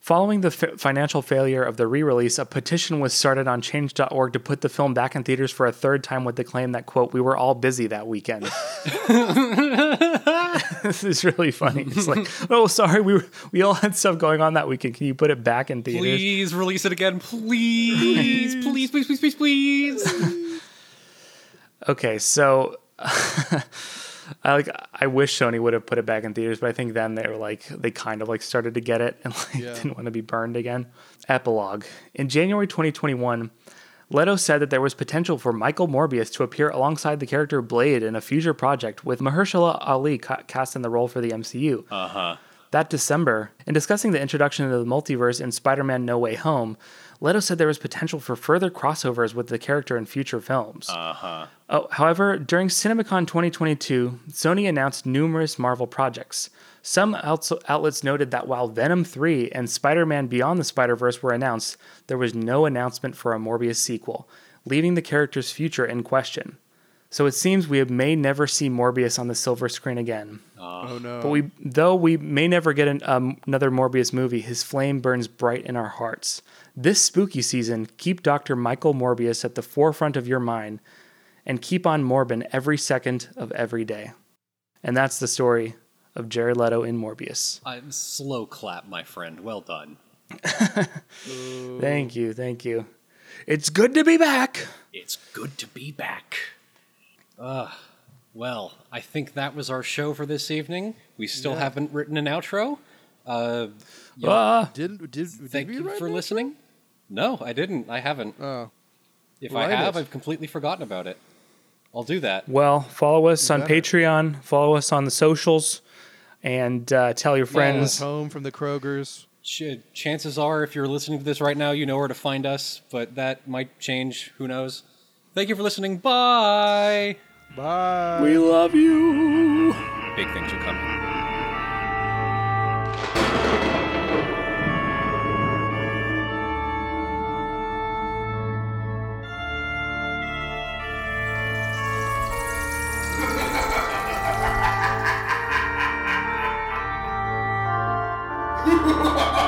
Following the financial failure of the re-release, a petition was started on change.org to put the film back in theaters for a third time with the claim that, quote, we were all busy that weekend. This is really funny. It's like, oh, sorry, we all had stuff going on that weekend. Can you put it back in theaters? Please release it again. Please, please, please, please, please, please. Okay, so... I wish Sony would have put it back in theaters, but I think then they were like, they kind of like started to get it and didn't want to be burned again. Epilogue. In January 2021, Leto said that there was potential for Michael Morbius to appear alongside the character Blade in a future project with Mahershala Ali cast in the role for the MCU. Uh-huh. That December, in discussing the introduction of the multiverse in Spider-Man No Way Home, Leto said there was potential for further crossovers with the character in future films. Uh-huh. Oh, however, during CinemaCon 2022, Sony announced numerous Marvel projects. Some outlets noted that while Venom 3 and Spider-Man Beyond the Spider-Verse were announced, there was no announcement for a Morbius sequel, leaving the character's future in question. So it seems we may never see Morbius on the silver screen again. Oh no! But we may never get another Morbius movie, his flame burns bright in our hearts. This spooky season, keep Dr. Michael Morbius at the forefront of your mind and keep on Morbin every second of every day. And that's the story of Jared Leto in Morbius. Slow clap, my friend. Well done. Thank you. Thank you. It's good to be back. It's good to be back. Well, I think that was our show for this evening. We still haven't written an outro. Thank you for listening. No, I didn't. I haven't. If I have, I've completely forgotten about it. I'll do that. Well, follow us on Patreon. Follow us on the socials, and tell your friends. Home from the Kroger's. Chances are, if you're listening to this right now, you know where to find us. But that might change. Who knows? Thank you for listening. Bye. Bye. We love you. Big things are coming. Ha ha ha!